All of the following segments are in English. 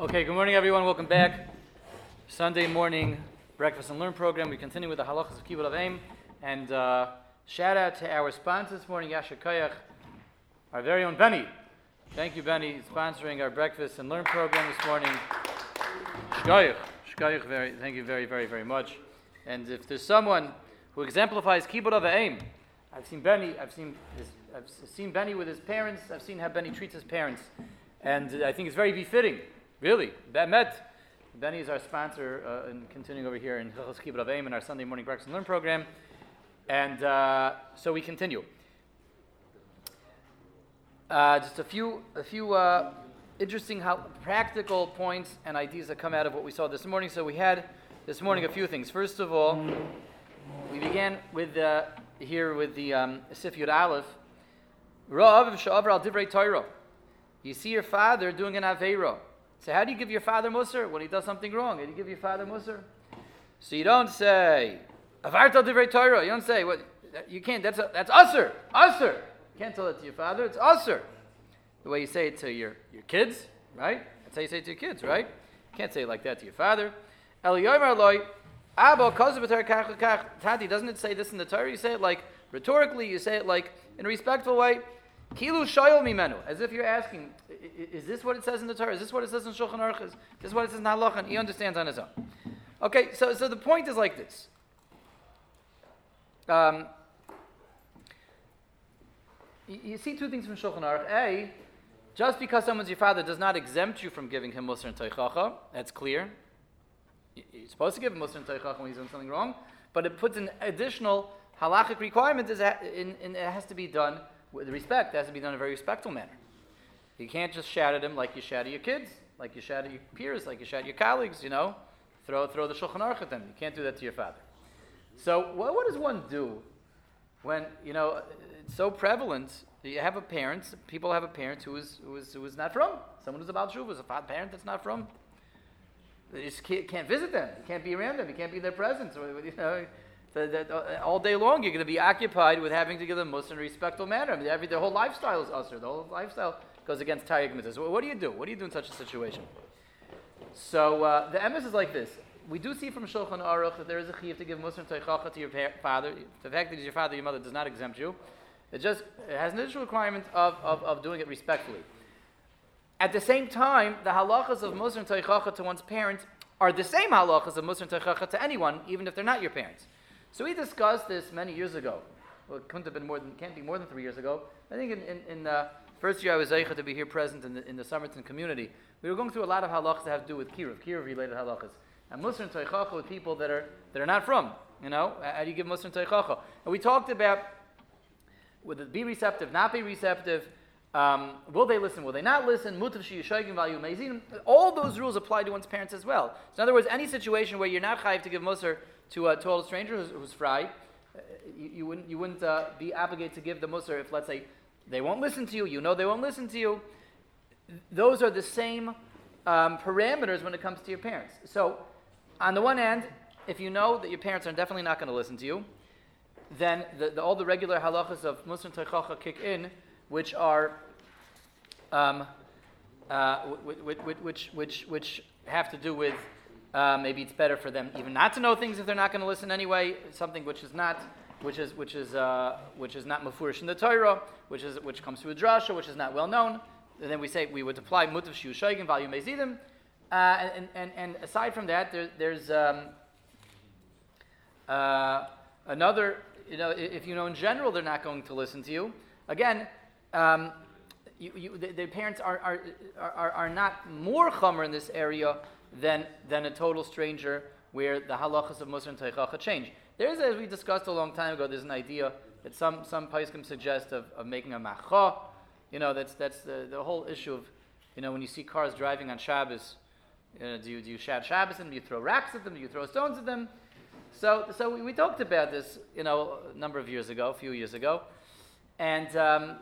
Okay, good morning everyone, welcome back. Sunday morning breakfast and learn program. We continue with the halachos of Kibbud Av Va'eim. And shout out to our sponsor this morning, Yasha Kayach, our very own Benny. Thank you, Benny, sponsoring our breakfast and learn program this morning. Shkayach. Shkayach, thank you very, very, very much. And if there's someone who exemplifies Kibbud Av Va'eim, I've seen Benny with his parents. I've seen how Benny treats his parents. And I think it's very befitting. Really, Bemet. Benny is our sponsor, and continuing over here in Halachos Kibbud Av Va'eim in our Sunday morning breakfast and learn program, and so we continue. Just a few interesting practical points and ideas that come out of what we saw this morning. So we had this morning a few things. First of all, we began with the Sif Yud Aleph. Ra'av she'avar al divrei Torah. You see your father doing an aveira. So how do you give your father Moser when he does something wrong? How do you give your father Moser? So you don't say, Avarta divrei Torah. You don't say, what? You can't, that's usr. Usr. You can't tell that to your father, it's usr. The way you say it to your kids, right? That's how you say it to your kids, right? You can't say it like that to your father. Eliyomer loy, Abba kozev b'Torah kach l'kach. Tati, doesn't it say this in the Torah? You say it like, rhetorically, you say it like, in a respectful way. Kilu shoyl mimenu, as if you're asking, is this what it says in the Torah? Is this what it says in Shulchan Aruch? Is this what it says in halakha? And he understands on his own. Okay, so the point is like this. You see two things from Shulchan Aruch. A, just because someone's your father does not exempt you from giving him mosrin tikhakh. That's clear. You're supposed to give him mosrin tikhakh when he's doing something wrong, but it puts an additional halachic requirement. It has to be done with respect. It has to be done in a very respectful manner. You can't just shout at him like you shout at your kids, like you shout at your peers, like you shout at your colleagues, you know. Throw the Shulchan Aruch at them. You can't do that to your father. So what does one do when, you know, it's so prevalent that you have a parent, people have a parent who is not from, someone who's a Baal Teshuva, is a parent that's not from. You just can't visit them. You can't be around them. You can't be in their presence. You know, that all day long you're going to be occupied with having to give them most in a respectful manner. I mean, their whole lifestyle is usr. The whole lifestyle goes against Tayyag Mitzvah. So what do you do? What do you do in such a situation? So the emes is like this. We do see from Shulchan Aruch that there is a chiyuv to give Musar tochacha to your father. The fact that he's your father, your mother, does not exempt you. It has an additional requirement of doing it respectfully. At the same time, the halachas of Musar tochacha to one's parents are the same halachas of Musar tochacha to anyone, even if they're not your parents. So we discussed this many years ago. Well, it can't be more than 3 years ago. I think in first year I was Eicha to be here present in the Somerton community. We were going through a lot of halachas that have to do with Kiruv-related halachas. And Musar and Tochacha with people that are not from, you know? How do you give Musar and Tochacha? And we talked about, would it be receptive, not be receptive? Will they listen, will they not listen? Mutav sheyishogim v'ayu meizin. All those rules apply to one's parents as well. So in other words, any situation where you're not chayiv to give Musar to a total stranger who's fry, you wouldn't be obligated to give the Musar if, let's say, they won't listen to you, you know they won't listen to you. Those are the same parameters when it comes to your parents. So, on the one hand, if you know that your parents are definitely not going to listen to you, then all the regular halachas of Musar Tochacha kick in, which are, which have to do with, maybe it's better for them even not to know things if they're not going to listen anyway. Something which is not mafurish in the Torah, which comes through a drasha, which is not well known. And then we say we would apply mutav shiu shaygim value mezidim. And aside from that, there's another. You know, if you know in general they're not going to listen to you. Again, their parents are not more chomer in this area than a total stranger where the halachas of Musar and Tochacha change. There is, as we discussed a long time ago, there's an idea that some paiskim suggest of making a mechal. You know, that's the whole issue of, you know, when you see cars driving on Shabbos, do you shout Shabbos at them? Do you throw racks at them? Do you throw stones at them? So we talked about this, you know, a few years ago. And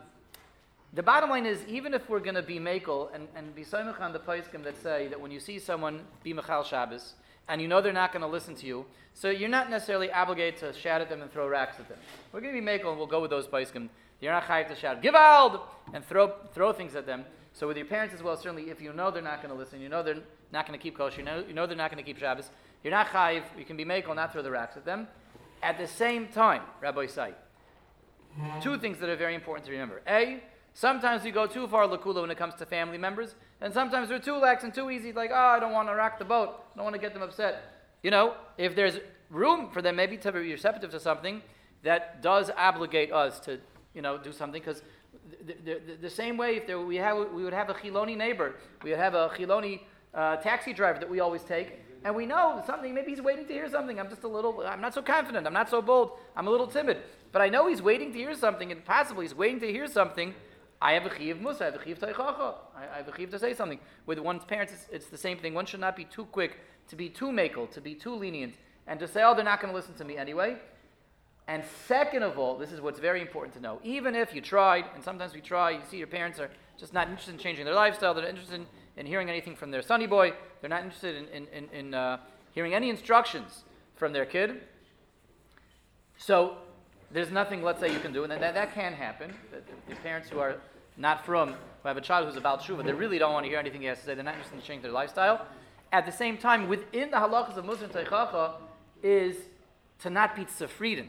the bottom line is, even if we're going to be makel and be soymach on the paiskim that say that when you see someone be mechal Shabbos and you know they're not going to listen to you, so you're not necessarily obligated to shout at them and throw racks at them. We're going to be makel and we'll go with those paiskim. You're not chayav to shout givald and throw things at them. So with your parents as well, certainly if you know they're not going to listen, you know they're not going to keep kosher, you know they're not going to keep Shabbos, you're not chayiv, you can be makel, not throw the racks at them. At the same time, Rabbi Isai, two things that are very important to remember. A, sometimes we go too far lakula when it comes to family members, and sometimes they're too lax and too easy, like, oh, I don't want to rock the boat, I don't want to get them upset. You know, if there's room for them maybe to be receptive to something, that does obligate us to, you know, do something, because the same way if there, we would have a Chiloni neighbor, we would have a Chiloni taxi driver that we always take, and we know something, maybe he's waiting to hear something, I'm not so confident, I'm not so bold, I'm a little timid, but I know he's waiting to hear something, and possibly he's waiting to hear something, I have a chiyuv Musar, I have a chiyuv tochacha, I have a chiyuv to say something. With one's parents, it's the same thing. One should not be too quick to be too makel, to be too lenient, and to say, oh, they're not going to listen to me anyway. And second of all, this is what's very important to know, even if you tried, and sometimes we try, you see your parents are just not interested in changing their lifestyle, they're not interested in hearing anything from their sonny boy, they're not interested in hearing any instructions from their kid. So there's nothing, let's say, you can do, and that can happen. The parents who have a child who's about Shuvah, they really don't want to hear anything he has to say, they're not interested in changing their lifestyle. At the same time, within the halachos of mosrin tikhakh is to not be tzefridin.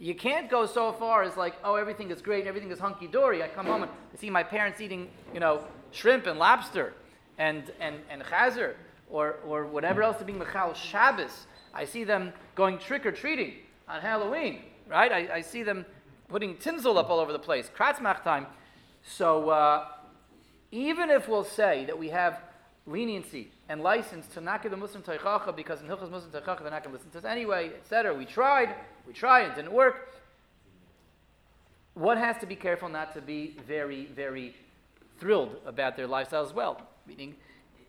You can't go so far as like, oh, everything is great and everything is hunky-dory. I come home and I see my parents eating, shrimp and lobster and chazer or whatever else to be mechal Shabbos. I see them going trick-or-treating on Halloween, right? I see them putting tinsel up all over the place. Kratzmach time. So even if we'll say that we have leniency and license to not give the mosrin tikhakh because in Hilchos mosrin tikhakh they're not going to listen to us anyway, etc. We tried, it didn't work. One has to be careful not to be very, very thrilled about their lifestyle as well. Meaning,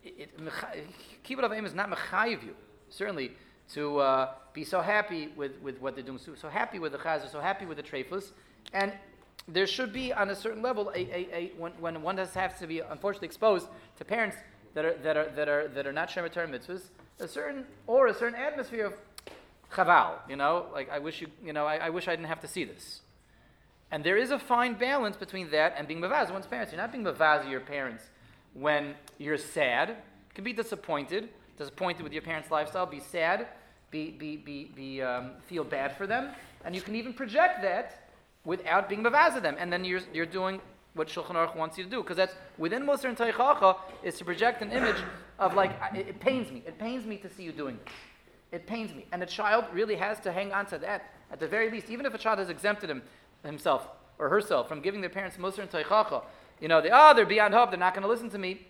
Kibbud Av Va'eim is not mechayiv you, certainly, to be so happy with what they're doing, so happy with the chazer, so happy with the treifus, and there should be, on a certain level, when one has to be unfortunately exposed to parents that are not Shemitah mitzvahs, a certain atmosphere of chaval, like I wish I didn't have to see this. And there is a fine balance between that and being mavaz one's parents. You're not being mavaz of your parents when you're sad. You can be disappointed with your parents' lifestyle, be sad, feel bad for them, and you can even project that without being mavaz of them. And then you're doing what Shulchan Aruch wants you to do, because that's within Moser and Teichacha is to project an image of like, it pains me. It pains me to see you doing this. It pains me. And a child really has to hang on to that at the very least, even if a child has exempted himself or herself from giving their parents Moser and Teichacha, they're beyond hope, they're not going to listen to me.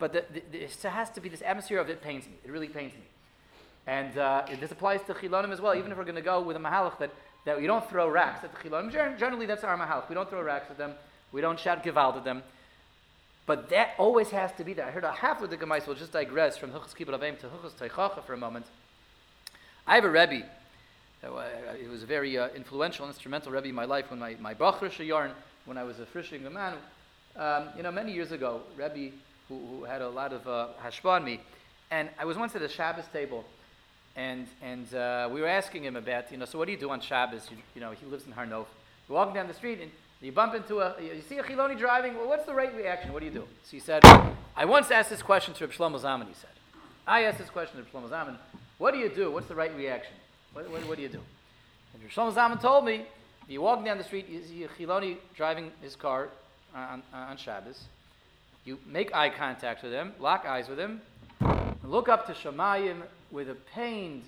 But there has to be this atmosphere of it pains me. It really pains me. And this applies to Chilonim as well, even if we're going to go with a mahalakh that we don't throw racks at the Chilonim. Generally, that's our mahalakh. We don't throw racks at them. We don't shout gevald at them. But that always has to be there. I heard a half of the Gemais will just digress from Hilchos Kibbud Avayim to Hilchos Teichacha for a moment. I have a rebbe. He was a very influential, instrumental rebbe in my life. When my bachur sheyarn, when I was a frishing man, many years ago, rebbe who had a lot of hashpah on me. And I was once at a Shabbos table, and we were asking him about, so what do you do on Shabbos? He lives in Harnov. You're walking down the street and you bump into you see a Chiloni driving, well, what's the right reaction? What do you do? So he said, I once asked this question to Rav Shlomo Zaman, he said. I asked this question to Rav Shlomo Zaman, what do you do? What's the right reaction? What do you do? And Rav Shlomo Zaman told me, if you walk down the street, you see a Chiloni driving his car on Shabbos, you make eye contact with him, lock eyes with him, and look up to Shamayim with a pained,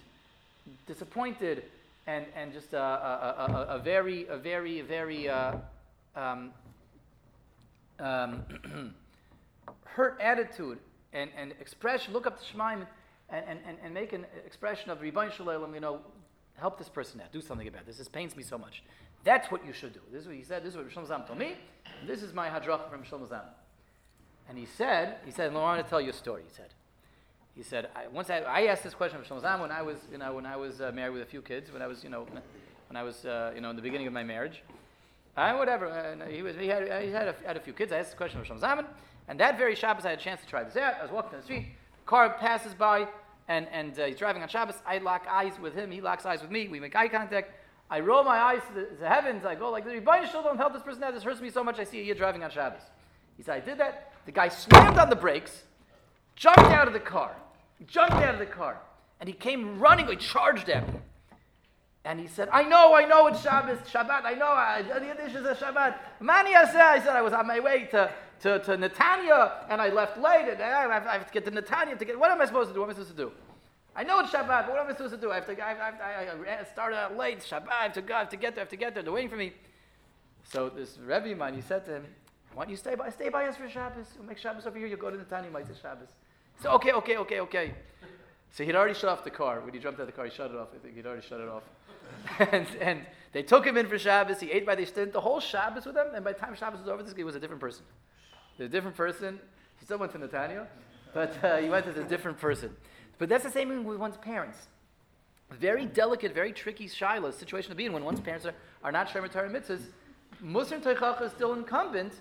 disappointed, and just a very, very hurt attitude and expression, look up to Shamayim and make an expression of Ribbono Shel Olam, help this person out, do something about this pains me so much. That's what you should do. This is what he said, this is what Shlomo Zalman told me, and this is my hadracha from Shlomo Zalman. And he said, and I want to tell you a story, he said, I asked this question of Shlomo Zalman when I was married with a few kids, when I was in the beginning of my marriage. He had a few kids. I asked the question of Shlomo Zaman, and that very Shabbos I had a chance to try this out. I was walking down the street, car passes by, and he's driving on Shabbos. I lock eyes with him. He locks eyes with me. We make eye contact. I roll my eyes to the heavens. I go like, "Ribbono Shel Olam, help this person out. This hurts me so much. I see a year driving on Shabbos." He said, I did that. The guy slammed on the brakes, jumped out of the car, and he came running, he charged at me. And he said, I know, it's Shabbat, I know, this is a Shabbat. Mani, I said, I was on my way to Netanya, and I left late, and I have to get to Netanya to get, what am I supposed to do? I know it's Shabbat, but what am I supposed to do? I started out late, Shabbat, I have to get there, they're waiting for me. So this Rebbe of mine, he said to him, why don't you stay by us for Shabbos? We'll make Shabbos over here, you'll go to Netanya, you might say Shabbos. He said, okay. So he'd already shut off the car. When he jumped out of the car, he shut it off. I think he'd already shut it off. And they took him in for Shabbos. He ate by the stint the whole Shabbos with them. And by the time Shabbos was over, this guy was a different person. He still went to Netanya, but he went as a different person. But that's the same thing with one's parents. Very delicate, very tricky shiloh situation to be in when one's parents are not Shemar Torah mitzvahs. Mosrin tikhakh is still incumbent.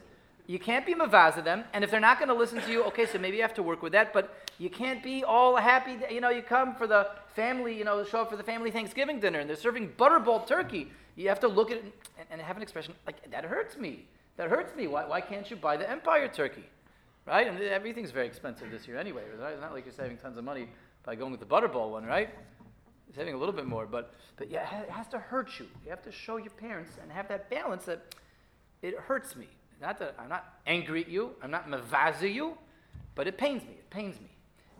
You can't be mavaz of them, and if they're not going to listen to you, okay, so maybe you have to work with that, but you can't be all happy, you come for the family, show up for the family Thanksgiving dinner, and they're serving butterball turkey. You have to look at it and have an expression, like, that hurts me, why can't you buy the Empire turkey, right? And everything's very expensive this year anyway, right? It's not like you're saving tons of money by going with the butterball one, right? You're saving a little bit more, but yeah, it has to hurt you. You have to show your parents and have that balance that it hurts me. Not that I'm not angry at you, I'm not mavaza you, but it pains me.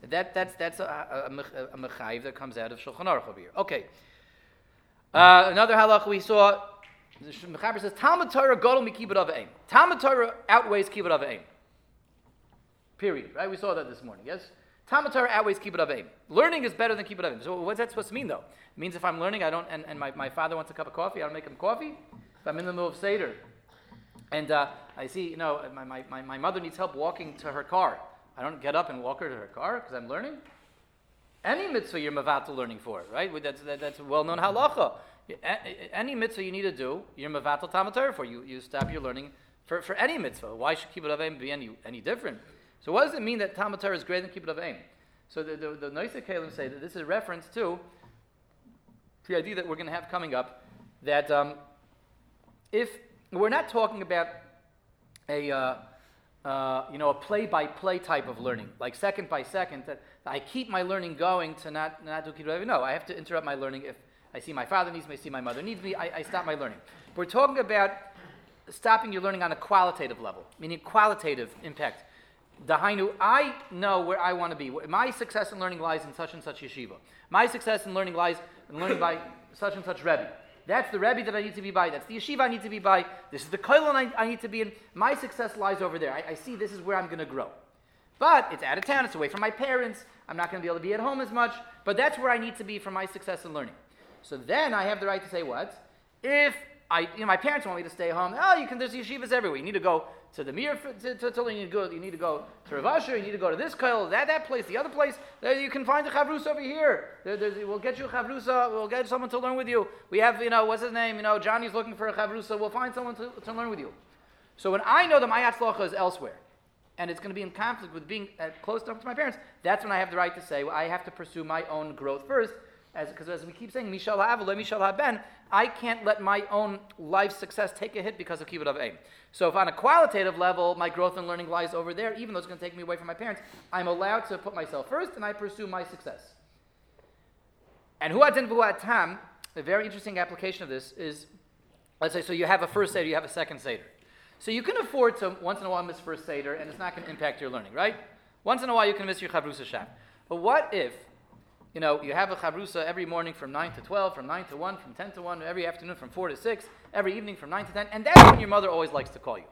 That's a mechayv that comes out of Shulchan Aruch over here. Okay. Another halakh we saw, the Mechaber says, Talmud Torah godol mi Kibbud Av Va'eim. Talmud Torah outweighs Kibbud Av Va'eim. Period, right? We saw that this morning, yes? Talmud Torah outweighs Kibbud Av Va'eim. Learning is better than Kibbud Av Va'eim. So what's that supposed to mean, though? It means if I'm learning, I don't, and my father wants a cup of coffee, I don't make him coffee. If I'm in the middle of Seder, and I see, my mother needs help walking to her car. I don't get up and walk her to her car because I'm learning. Any mitzvah you're mavatal learning for, right? That's a well-known halacha. Any mitzvah you need to do, you're mavatal Talmud Torah for. You stop your learning for any mitzvah. Why should Kibbud Av Va'eim be any different? So what does it mean that Talmud Torah is greater than Kibbud Av Va'eim? So the Noisei Kalim say that this is a reference to the idea that we're going to have coming up that if... We're not talking about a play-by-play type of learning, like second by second, that I keep my learning going to not do kibbud. No, I have to interrupt my learning. If I see my father needs me, I see my mother needs me, I stop my learning. We're talking about stopping your learning on a qualitative level, meaning qualitative impact. Dahainu, I know where I want to be. My success in learning lies in such and such yeshiva. My success in learning lies in learning by such and such rebbe. That's the Rebbe that I need to be by. That's the yeshiva I need to be by. This is the kollel I need to be in. My success lies over there. I see this is where I'm going to grow. But it's out of town. It's away from my parents. I'm not going to be able to be at home as much. But that's where I need to be for my success in learning. So then I have the right to say what? If my parents want me to stay home, there's yeshivas everywhere. You need to go to the Mir to learn. You need to go to Rav Asher. You need to go to this kollel, that place, the other place. There you can find a chavrus over here. We'll get you a chavrusa. We'll get someone to learn with you. We have, what's his name? Johnny's looking for a chavrusa. We'll find someone to learn with you. So when I know that my atzlocha is elsewhere, and it's going to be in conflict with being close enough to my parents, that's when I have the right to say, well, I have to pursue my own growth first. Because as we keep saying, Mishal Ha'avle, Mishal Ha'ben, I can't let my own life success take a hit because of Kibbud Av Va'eim. So if on a qualitative level, my growth and learning lies over there, even though it's going to take me away from my parents, I'm allowed to put myself first and I pursue my success. And Hu'adin V'hu'atam, a very interesting application of this is, let's say, so you have a first Seder, you have a second Seder. So you can afford to once in a while miss first Seder and it's not going to impact your learning, right? Once in a while you can miss your Chavrusa Shem. But what if... you have a chavrusa every morning from 9 to 12, from 9 to 1, from 10 to 1, every afternoon from 4 to 6, every evening from 9 to 10, and that's when your mother always likes to call you.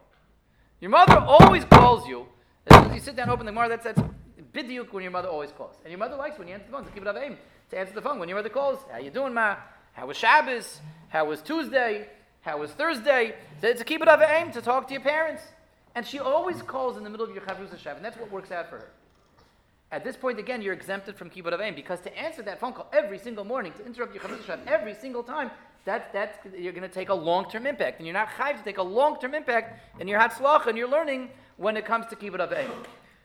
Your mother always calls you. As soon as you sit down, open the Gemara, that's bidiyuk when your mother always calls. And your mother likes when you answer the phone, to keep it up aim, to answer the phone. When your mother calls, how you doing, ma? How was Shabbos? How was Tuesday? How was Thursday? To keep it up aim, to talk to your parents. And she always calls in the middle of your chavrusa shav, and that's what works out for her. At this point, again, you're exempted from Kibbud Av Va'eim because to answer that phone call every single morning, to interrupt your Chavrusa Shem every single time, that you're going to take a long-term impact. And you're not chayv to take a long-term impact in your hatzlacha and your learning when it comes to Kibbud Av Va'eim.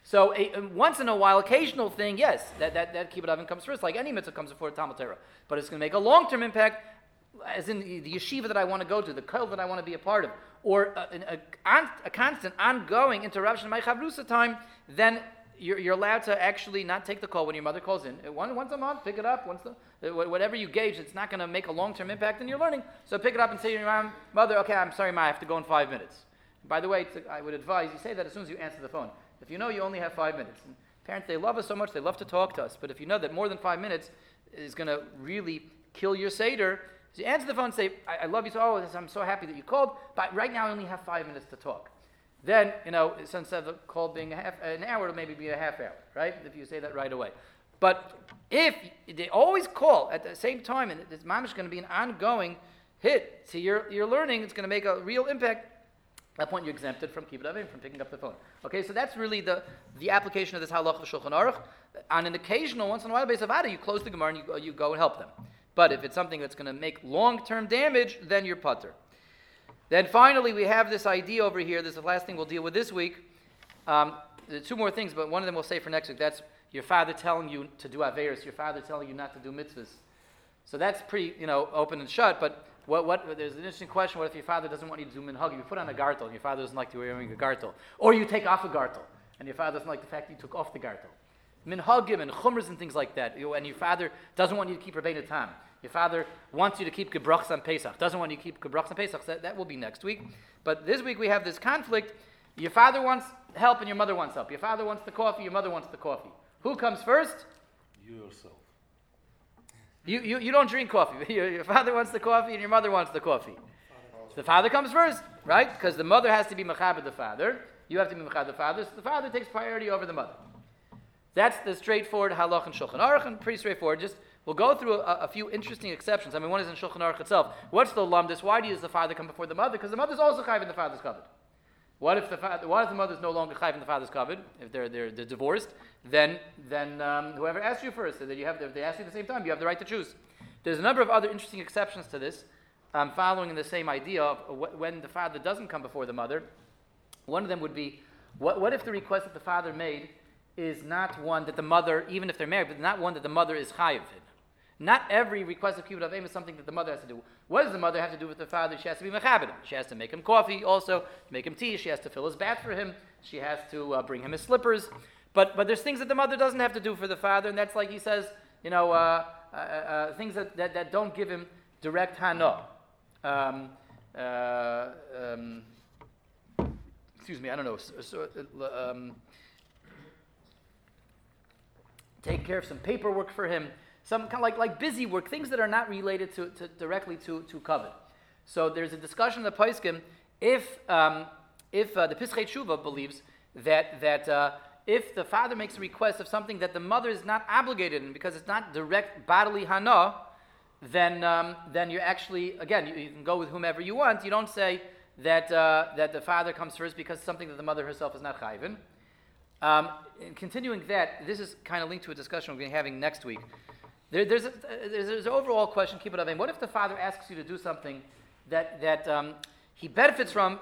So a once in a while, occasional thing, yes, that Kibbud Av Va'eim comes first, like any mitzvah comes before Talmud Torah. But it's going to make a long-term impact as in the yeshiva that I want to go to, the koil that I want to be a part of, or a constant, ongoing interruption of my chavrusa time, then you're allowed to actually not take the call when your mother calls in. Once a month, pick it up. Whatever you gauge, it's not going to make a long-term impact in your learning. So pick it up and say to your mother, okay, I'm sorry, Ma, I have to go in 5 minutes. By the way, I would advise you say that as soon as you answer the phone. If you know you only have 5 minutes. And parents, they love us so much, they love to talk to us. But if you know that more than 5 minutes is going to really kill your Seder, so you answer the phone and say, I love you, so I'm so happy that you called, but right now I only have 5 minutes to talk. Then, since the call being an hour, it'll maybe be a half hour, right? If you say that right away. But if they always call at the same time, and it's mamish going to be an ongoing hit to your learning, it's going to make a real impact. At that point, you're exempted from kibbud avayim, from picking up the phone. Okay, so that's really the application of this halachah of Shulchan Aruch. On an occasional, once in a while, base avada, you close the gemara and you go and help them. But if it's something that's going to make long-term damage, then you're putter. Then finally, we have this idea over here. This is the last thing we'll deal with this week. There are two more things, but one of them we'll say for next week. That's your father telling you to do averis, your father telling you not to do mitzvahs. So that's pretty, open and shut. But there's an interesting question. What if your father doesn't want you to do minhag? You put on a gartel, and your father doesn't like you wearing a gartel. Or you take off a gartel, and your father doesn't like the fact that you took off the gartel. Minhagim and chumras and things like that. And your father doesn't want you to keep Rebbeinu Tam. Your father wants you to keep gebrachs on Pesach. Doesn't want you to keep gebrachs on Pesach. That will be next week. But this week we have this conflict. Your father wants help and your mother wants help. Your father wants the coffee. Your mother wants the coffee. Who comes first? You yourself. You don't drink coffee. Your father wants the coffee and your mother wants the coffee. The father comes first, right? Because the mother has to be mechaber the father. You have to be mechaber the father. So the father takes priority over the mother. That's the straightforward halach and Shulchan Aruch, and pretty straightforward. Just we'll go through a few interesting exceptions. I mean, one is in Shulchan Aruch itself. What's the lamdas? Why does the father come before the mother? Because the mother's also chayv and the father's covered. What if the mother's no longer chayv and the father's covered? If they're divorced, then whoever asked you first, so that you have if they ask you at the same time, you have the right to choose. There's a number of other interesting exceptions to this, following in the same idea of when the father doesn't come before the mother. One of them would be, what if the request that the father made is not one that the mother, even if they're married, but not one that the mother is chayav in. Not every request of Kibbud Av Va'eim is something that the mother has to do. What does the mother have to do with the father? She has to be mechaber him. She has to make him coffee also, make him tea. She has to fill his bath for him. She has to bring him his slippers. But there's things that the mother doesn't have to do for the father, and that's like he says, things that don't give him direct hana. I don't know. Take care of some paperwork for him, some kind of like busy work, things that are not related directly to kavod. So there's a discussion in the paiskim if the Pischei Tshuva believes that if the father makes a request of something that the mother is not obligated in because it's not direct bodily hana, then you're actually you can go with whomever you want. You don't say that the father comes first because it's something that the mother herself is not chayav in. Continuing that, this is kind of linked to a discussion we're going to be having next week. There's an overall question, Kibbud Av Va'eim. What if the father asks you to do something that he benefits from?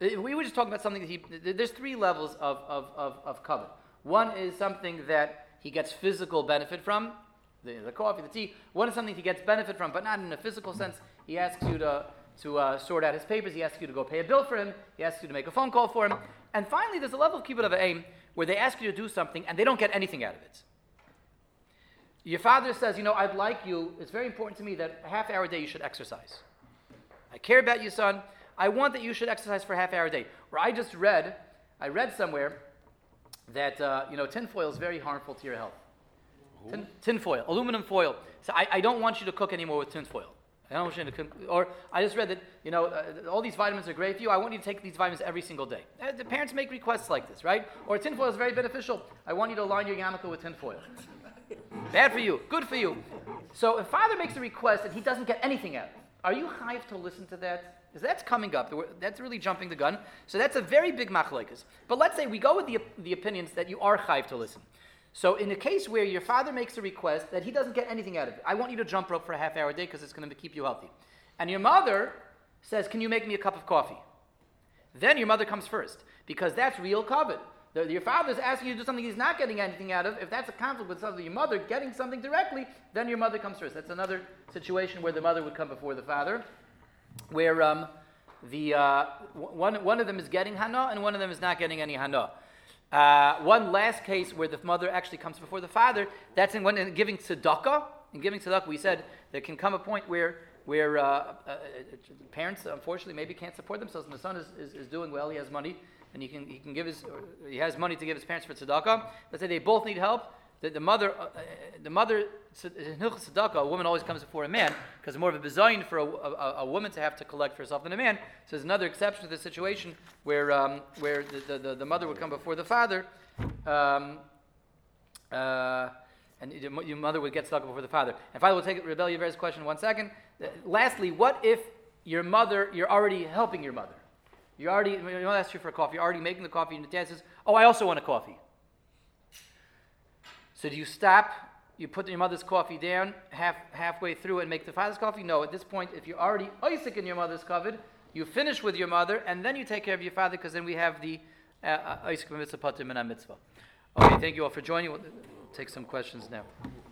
We were just talking about something that there's three levels of kavod. One is something that he gets physical benefit from, the coffee, the tea. One is something he gets benefit from, but not in a physical sense. He asks you to sort out his papers. He asks you to go pay a bill for him. He asks you to make a phone call for him. And finally, there's a level of Kibbud Av Va'eim where they ask you to do something and they don't get anything out of it. Your father says, I'd like you, it's very important to me that a half hour a day you should exercise. I care about you, son. I want that you should exercise for a half hour a day. Where I read somewhere that, tinfoil is very harmful to your health. Tinfoil, aluminum foil. So I don't want you to cook anymore with tinfoil. I don't want you to cook. Or I just read that, all these vitamins are great for you. I want you to take these vitamins every single day. The parents make requests like this, right? Or tinfoil is very beneficial. I want you to line your yarmulke with tinfoil. Bad for you, good for you. So if father makes a request and he doesn't get anything out of it, are you chayav to listen to that? Because that's coming up. That's really jumping the gun. So that's a very big machlokes. But let's say we go with the opinions that you are chayav to listen. So in a case where your father makes a request that he doesn't get anything out of it, I want you to jump rope for a half hour a day because it's going to keep you healthy. And your mother says, can you make me a cup of coffee? Then your mother comes first because that's real kavod. Your father's asking you to do something he's not getting anything out of. If that's a conflict with something, your mother getting something directly, then your mother comes first. That's another situation where the mother would come before the father, where one of them is getting hana and one of them is not getting any hana. One last case where the mother actually comes before the father, that's in giving tzedakah. In giving tzedakah, we said there can come a point where parents, unfortunately, maybe can't support themselves, and the son is doing well, he has money, and he can give his, or he has money to give his parents for tzedakah. Let's say they both need help. The mother in hilchos tzedakah, a woman always comes before a man, because it's more of a bazillion for a woman to have to collect for herself than a man. So there's another exception to the situation where the mother would come before the father, and your mother would get tzedakah before the father. And finally, we'll take Rebbe Yever's question in 1 second. Lastly, what if you're already helping your mother? Your mother asks you for a coffee. You're already making the coffee, and the dad says, "Oh, I also want a coffee." So do you stop? You put your mother's coffee down halfway through and make the father's coffee? No. At this point, if you're already Isaac in your mother's covered, you finish with your mother, and then you take care of your father, because then we have the Isaac mitzvah patim and a mitzvah. Okay. Thank you all for joining. We'll take some questions now.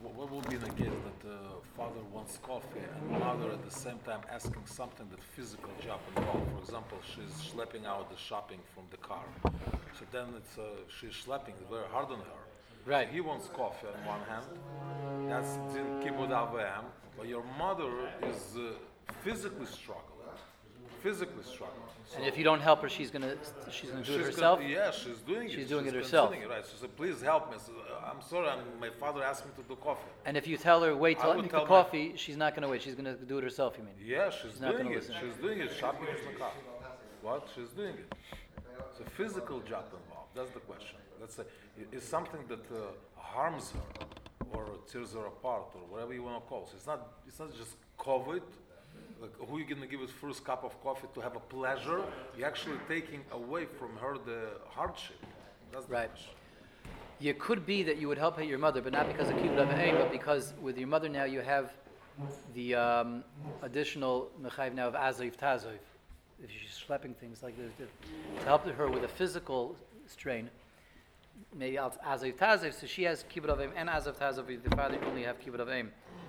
What would be the case that the father wants coffee and mother at the same time asking something that physical job involved? For example, she's schlepping out the shopping from the car. So then she's schlepping, it's very hard on her. Right. So he wants coffee on one hand. That's the Kibbud Av Va'eim. But your mother is physically struggling. So, and if you don't help her, she's gonna do it herself. She's doing it herself. Right. She said, "Please help me." So, I'm sorry. My father asked me to do coffee. And if you tell her wait till I make the coffee, she's not gonna wait. She's gonna do it herself. You mean? Yeah, she's doing it. She's doing it. Shopping is makel. What? She's doing it. It's a physical job involved. That's the question. Let's say it's something that harms her or tears her apart or whatever you want to call it. So it's not just COVID. Like, who are you going to give his first cup of coffee to have a pleasure? You're actually taking away from her the hardship. That's right. It could be that you would help your mother, but not because of Kibbud Av Va'eim, but because with your mother now you have the additional mechayiv now of azayv tazayv. If she's schlepping things like this, to help her with a physical strain, maybe azayv tazayv, so she has Kibbud Av Va'eim and azayv tazayv, the father only have Kibbud Av Va'eim.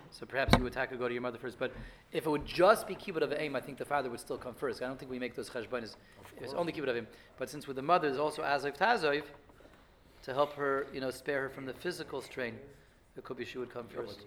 So perhaps you would go to your mother first. But if it would just be kibbud av va'eim, I think the father would still come first. I don't think we make those cheshbonos. It's only kibbud av va'eim. But since with the mother, there's also azayv tazayv, to help her, spare her from the physical strain, it could be she would come first.